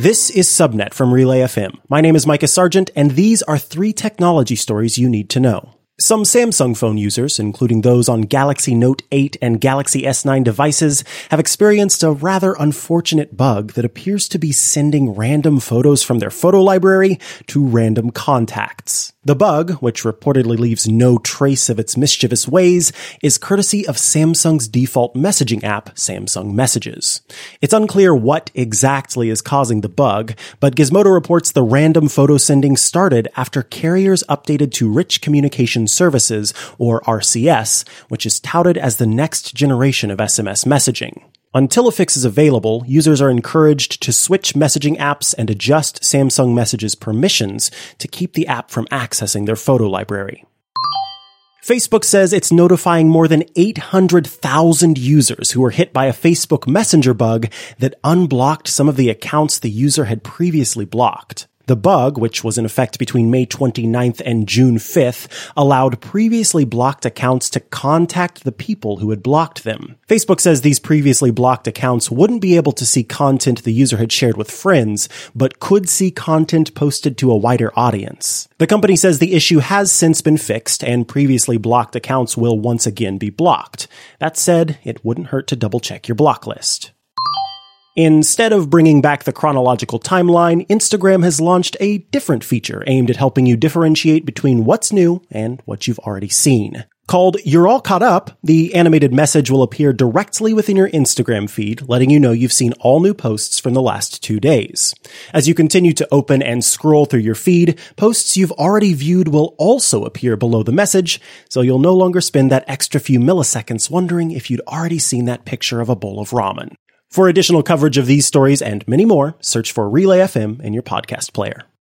This is Subnet from Relay FM. My name is Micah Sargent, and these are three technology stories you need to know. Some Samsung phone users, including those on Galaxy Note 8 and Galaxy S9 devices, have experienced a rather unfortunate bug that appears to be sending random photos from their photo library to random contacts. The bug, which reportedly leaves no trace of its mischievous ways, is courtesy of Samsung's default messaging app, Samsung Messages. It's unclear what exactly is causing the bug, but Gizmodo reports the random photo sending started after carriers updated to Rich Communication Services, or RCS, which is touted as the next generation of SMS messaging. Until a fix is available, users are encouraged to switch messaging apps and adjust Samsung Messages permissions to keep the app from accessing their photo library. Facebook says it's notifying more than 800,000 users who were hit by a Facebook Messenger bug that unblocked some of the accounts the user had previously blocked. The bug, which was in effect between May 29th and June 5th, allowed previously blocked accounts to contact the people who had blocked them. Facebook says these previously blocked accounts wouldn't be able to see content the user had shared with friends, but could see content posted to a wider audience. The company says the issue has since been fixed, and previously blocked accounts will once again be blocked. That said, it wouldn't hurt to double-check your block list. Instead of bringing back the chronological timeline, Instagram has launched a different feature aimed at helping you differentiate between what's new and what you've already seen. Called You're All Caught Up, the animated message will appear directly within your Instagram feed, letting you know you've seen all new posts from the last 2 days. As you continue to open and scroll through your feed, posts you've already viewed will also appear below the message, so you'll no longer spend that extra few milliseconds wondering if you'd already seen that picture of a bowl of ramen. For additional coverage of these stories and many more, search for Relay FM in your podcast player.